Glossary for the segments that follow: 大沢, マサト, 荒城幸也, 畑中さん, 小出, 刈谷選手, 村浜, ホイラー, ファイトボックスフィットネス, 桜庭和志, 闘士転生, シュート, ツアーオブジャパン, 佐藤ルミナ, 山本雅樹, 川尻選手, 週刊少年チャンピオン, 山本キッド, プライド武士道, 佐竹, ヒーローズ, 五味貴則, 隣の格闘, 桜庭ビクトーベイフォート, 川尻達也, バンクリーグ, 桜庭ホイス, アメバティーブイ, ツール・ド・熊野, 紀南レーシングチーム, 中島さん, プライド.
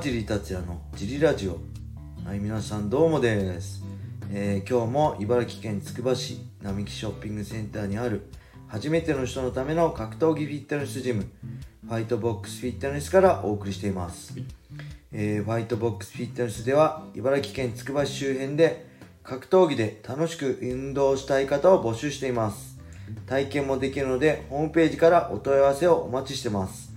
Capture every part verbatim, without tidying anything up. ジリ達也のジリラジオ。はい、皆さんどうもです、えー、今日も茨城県つくば市並木ショッピングセンターにある初めての人のための格闘技フィットネスジムファイトボックスフィットネスからお送りしています、えー、ファイトボックスフィットネスでは茨城県つくば市周辺で格闘技で楽しく運動したい方を募集しています。体験もできるのでホームページからお問い合わせをお待ちしてます。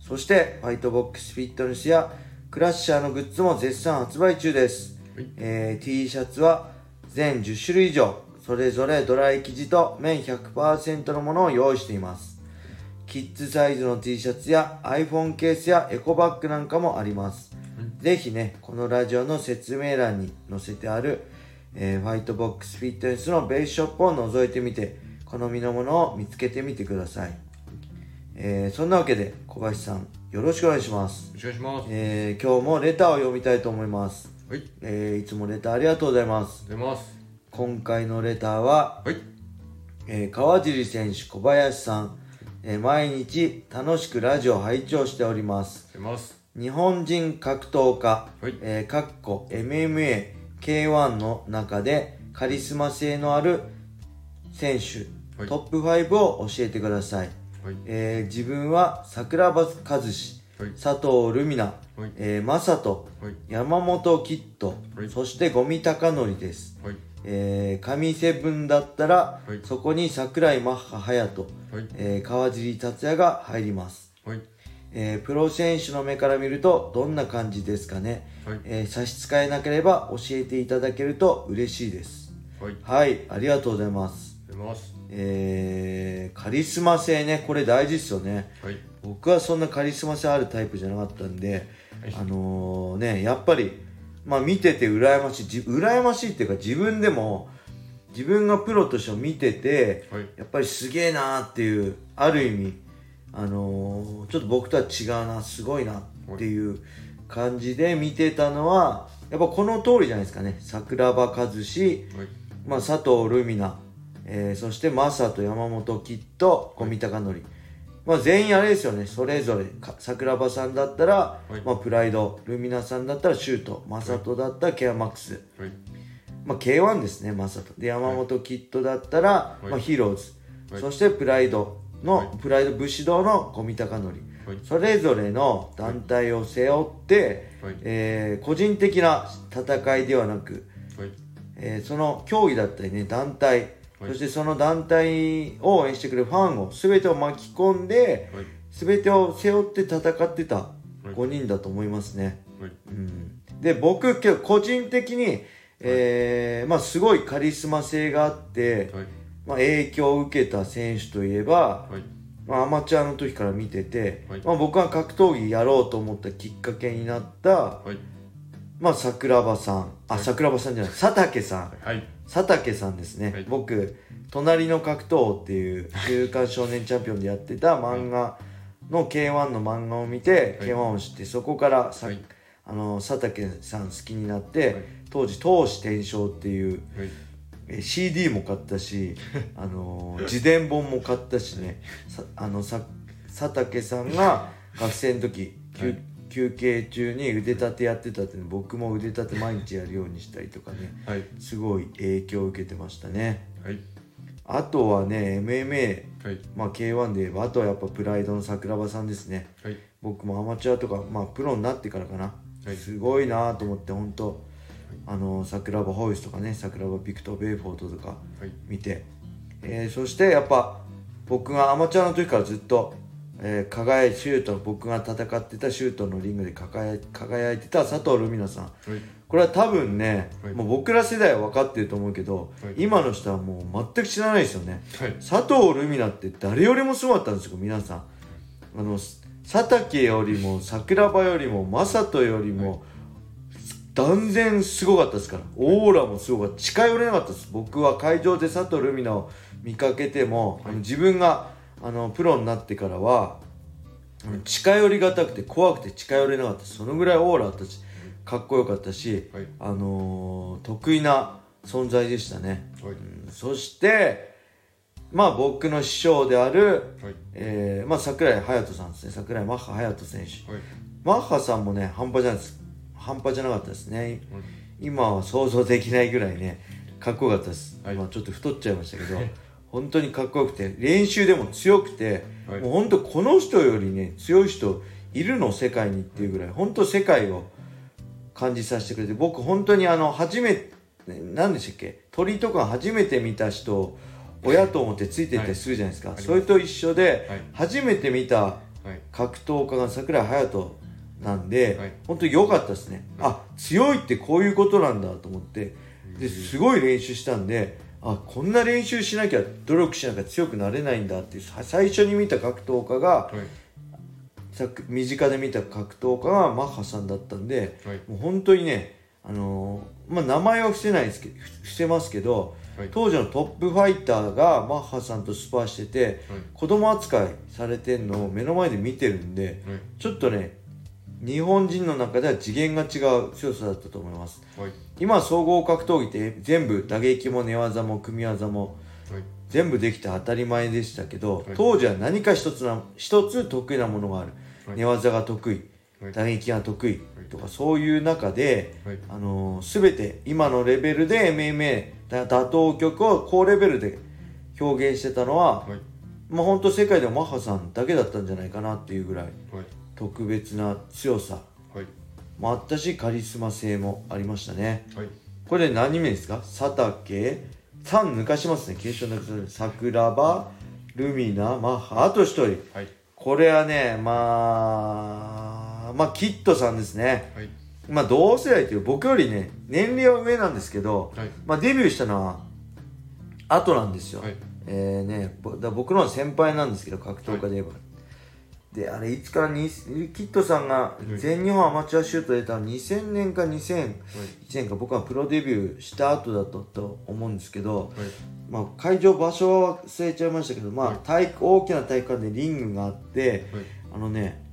そしてファイトボックスフィットネスやクラッシャーのグッズも絶賛発売中です、えー、T シャツは全じゅっしゅるい以上それぞれドライ生地と綿 ひゃくパーセント のものを用意しています。キッズサイズの T シャツや iPhone ケースやエコバッグなんかもあります。ぜひね、このラジオの説明欄に載せてある、えー、ファイトボックスフィットネスのベースショップを覗いてみて好みのものを見つけてみてください。えー、そんなわけで小林さんよろしくお願いします。よろしくお願いします。えー、今日もレターを読みたいと思います。はい。えー、いつもレターありがとうございます。ありがとうございます。今回のレターは、はい。えー、川尻選手小林さん、えー、毎日楽しくラジオ拝聴しております。ありがとうございます。日本人格闘家、はい。えー、かっこ エムエムエー、ケーワン の中でカリスマ性のある選手。トップファイブを教えてください、はい。えー、自分は桜庭和志、はい、佐藤ルミナ、はい、えー、正人、はい、山本キッド、はい、そして五味貴則です、はい。えー、神セブンだったら、はい、そこに桜井マッハ隼人、はい、えー、川尻達也が入ります、はい。えー、プロ選手の目から見るとどんな感じですかね、はい。えー、差し支えなければ教えていただけると嬉しいです、はい、はい、ありがとうございます。えー、カリスマ性ね、これ大事ですよね、はい。僕はそんなカリスマ性あるタイプじゃなかったんで、はい、あのー、ね、やっぱり、まあ、見てて羨ましい羨ましいっていうか、自分でも自分がプロとして見てて、はい、やっぱりすげえなっていう、ある意味、あのー、ちょっと僕とは違うな、すごいなっていう感じで見てたのはやっぱこの通りじゃないですかね。桜庭和志、はい、まあ、佐藤ルミナ、えー、そしてマサと山本キッド、小見貴則、まあ、全員あれですよね。それぞれ桜庭さんだったら、はい、まあ、プライド、ルミナさんだったらシュート、マサとだったらケアマックス、はい、まあ、ケーワン ですね、マサとで、山本キッドだったら、はい、まあ、ヒーローズ、はい、そしてプライドの、はい、プライド武士道の小見貴則、はい、それぞれの団体を背負って、はい、えー、個人的な戦いではなく、はい、えー、その競技だったりね、団体、そしてその団体を応援してくれるファンを全てを巻き込んで、はい、全てを背負って戦ってたごにんだと思いますね、はい、うん。で、僕個人的に、はい、えーまあ、すごいカリスマ性があって、はい、まあ、影響を受けた選手といえば、はい、まあ、アマチュアの時から見てて、はい、まあ、僕が格闘技やろうと思ったきっかけになった、はい、まあ、桜庭さん、あ、はい、桜庭さんじゃない、佐竹さん、はい、佐竹さんですね、はい。僕、隣の格闘っていう週刊少年チャンピオンでやってた漫画の ケーワン の漫画を見て、はい、ケーワン を知って、そこからさ、はい、あの佐竹さん好きになって、はい、当時闘士転生っていう、はい、え シーディー も買ったし、あの自伝本も買ったしね、あのさ佐竹さんが学生の時、はい、休憩中に腕立てやってたって、ね、僕も腕立て毎日やるようにしたりとかね、はい、すごい影響を受けてましたね、はい、あとはね エムエムエー、はい、まあ、ケーワン で言えばあとはやっぱプライドの桜庭さんですね、はい、僕もアマチュアとか、まあ、プロになってからかな、はい、すごいなと思って、本当、はい、あの桜庭ホイスとかね、桜庭ビクトーベイフォートとか見て、はい、えー、そしてやっぱ僕がアマチュアの時からずっとえー、輝いシュート、僕が戦ってたシュートのリングで輝、輝いてた佐藤ルミナさん、はい、これは多分ね、はい、もう僕ら世代は分かってると思うけど、はい、今の人はもう全く知らないですよね、はい、佐藤ルミナって誰よりもすごかったんですよ皆さん。あの佐竹よりも桜庭よりも正人よりも、はい、断然すごかったですから、オーラもすごかった、近寄れなかったです。僕は会場で佐藤ルミナを見かけても、はい、あの自分があのプロになってからは近寄りがたくて怖くて近寄れなかった、そのぐらいオーラあったし、かっこよかったし、はい、あのー、得意な存在でしたね、はい、うん。そしてまあ、僕の師匠である、はい、えーまあ、櫻井隼人さんですね。櫻井マッハ隼人選手、はい、マッハさんもね半端じゃないです半端じゃなかったですね、はい、今は想像できないぐらいねかっこよかったです、はい、まあ、ちょっと太っちゃいましたけど本当にかっこよくて練習でも強くて、はい、もう本当この人よりね強い人いるの世界にっていうぐらい本当世界を感じさせてくれて、僕本当にあの初めて何でしたっけ鳥とか初めて見た人を親と思ってついていったりするじゃないですか、はい、それと一緒で、はい、初めて見た格闘家が櫻井隼人なんで、はい、本当に良かったですね、はい、あ強いってこういうことなんだと思ってですごい練習したんで、あこんな練習しなきゃ努力しなきゃ強くなれないんだっていう最初に見た格闘家が、はい、身近で見た格闘家がマッハさんだったんで、はい、もう本当にねあのーまあ、名前は伏せないですけど伏せますけど、はい、当時のトップファイターがマッハさんとスパーしてて、はい、子供扱いされてんのを目の前で見てるんで、はい、ちょっとね日本人の中では次元が違う強さだったと思います、はい、今は総合格闘技って全部打撃も寝技も組み技も、はい、全部できて当たり前でしたけど、はい、当時は何か一つな一つ得意なものがある、はい、寝技が得意打撃が得意とかそういう中で、はい、あのー、全て今のレベルで エムエムエー 打倒局を高レベルで表現してたのは、はい、まあ、本当世界でもマッハさんだけだったんじゃないかなっていうぐらい、はい、特別な強さもあったしカリスマ性もありましたね、はい、これで何名ですか佐竹さん抜かしますね決勝抜かす桜庭ルミナマッハあと一人、はい、これはねまあまあ、キッドさんですね、はい、まあ、同世代という僕よりね年齢は上なんですけど、はい、まあ、デビューしたのは後なんですよ、はい、えーね、だ僕の先輩なんですけど格闘家で言えば、はい、であれいつからにキッドさんが全日本アマチュアシュート出たのにせんねんかにせんいちねんか僕はプロデビューした後だったと思うんですけど、はい、まあ、会場場所は忘れちゃいましたけど、まあ、体大きな体育館でリングがあって、はい、あのね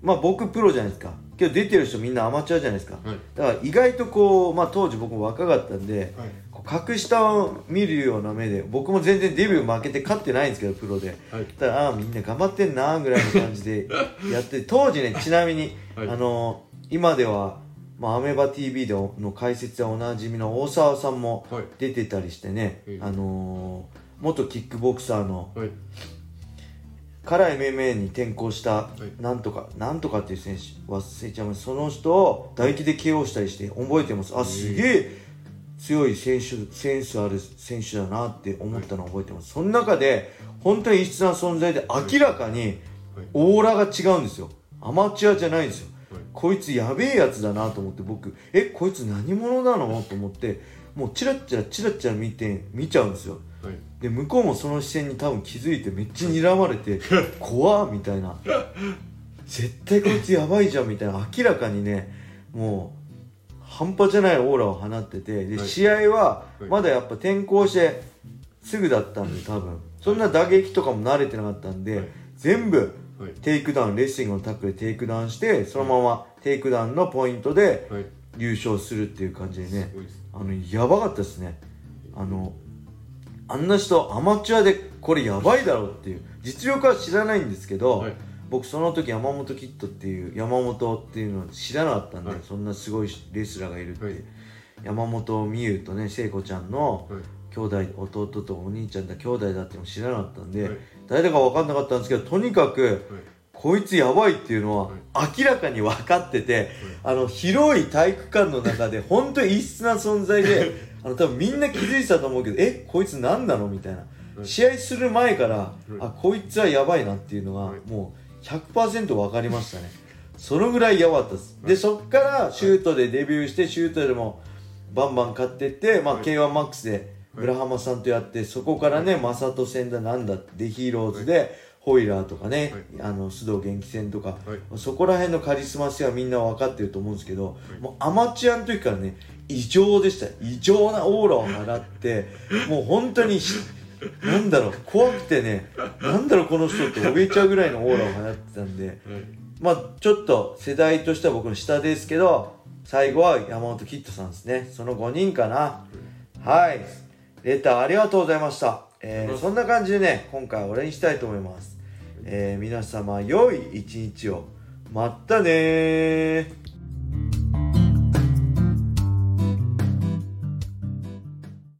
まあ僕プロじゃないですかけど出てる人みんなアマチュアじゃないですか、はい、だから意外とこう、まあ、当時僕も若かったんで、はい、こう格下を見るような目で僕も全然デビュー負けて勝ってないんですけどプロで、はい、だからあみんな頑張ってんなぐらいの感じでやって当時ねちなみに、はい、あのー、今では、まあ、アメバ ティーブイ での解説はおなじみの大沢さんも出てたりしてね、はい、あのー、元キックボクサーの、はい、から エムエムエー に転向したなんとか、はい、なんとかっていう選手忘れちゃいます。その人を打撃で ケーオー したりして覚えてます。あ、すげえ強い選手センスある選手だなって思ったのを覚えてます。その中で本当に異質な存在で明らかにオーラが違うんですよ。アマチュアじゃないんですよ。こいつやべえやつだなと思って僕えこいつ何者なのと思ってもうチラッチラチラッチラ見て見ちゃうんですよ。で向こうもその視線に多分気づいてめっちゃ睨まれて怖っみたいな絶対こいつやばいじゃんみたいな明らかにねもう半端じゃないオーラを放っててで試合はまだやっぱ転向してすぐだったんで多分そんな打撃とかも慣れてなかったんで全部テイクダウンレスリングのタックルでテイクダウンしてそのままテイクダウンのポイントで優勝するっていう感じでねあのやばかったですね。あのあんな人アマチュアでこれやばいだろうっていう実力は知らないんですけど、はい、僕その時山本キッドっていう山本っていうのを知らなかったんで、はい、そんなすごいレスラーがいるって、はい、山本美優とね聖子ちゃんの兄弟、はい、弟とお兄ちゃんだ兄弟だっていうの知らなかったんで、はい、誰だか分かんなかったんですけどとにかく、はい、こいつやばいっていうのは明らかに分かってて、はい、あの広い体育館の中で本当に異質な存在であの多分みんな気づいてたと思うけどえこいつ何なのみたいな試合する前からあこいつはやばいなっていうのがもう ひゃくパーセント 分かりましたね。そのぐらいやばかったです。でそっからシュートでデビューしてシュートでもバンバン勝ってって、まあ、ケーワンマックス で村浜さんとやってそこからねマサト戦だなんだってヒーローズでホイラーとかねあの須藤元気戦とかそこら辺のカリスマ性はみんな分かってると思うんですけどもうアマチュアの時からね異常でした。異常なオーラを放ってもう本当になんだろう怖くてねなんだろうこの人って怯えちゃうぐらいのオーラを放ってたんでまあちょっと世代としては僕の下ですけど最後は山本キッドさんですね。そのごにんかな。はいレターありがとうございました。えー、そんな感じでね、今回は終わりにしたいと思います。えー、皆様良い一日を。またねー。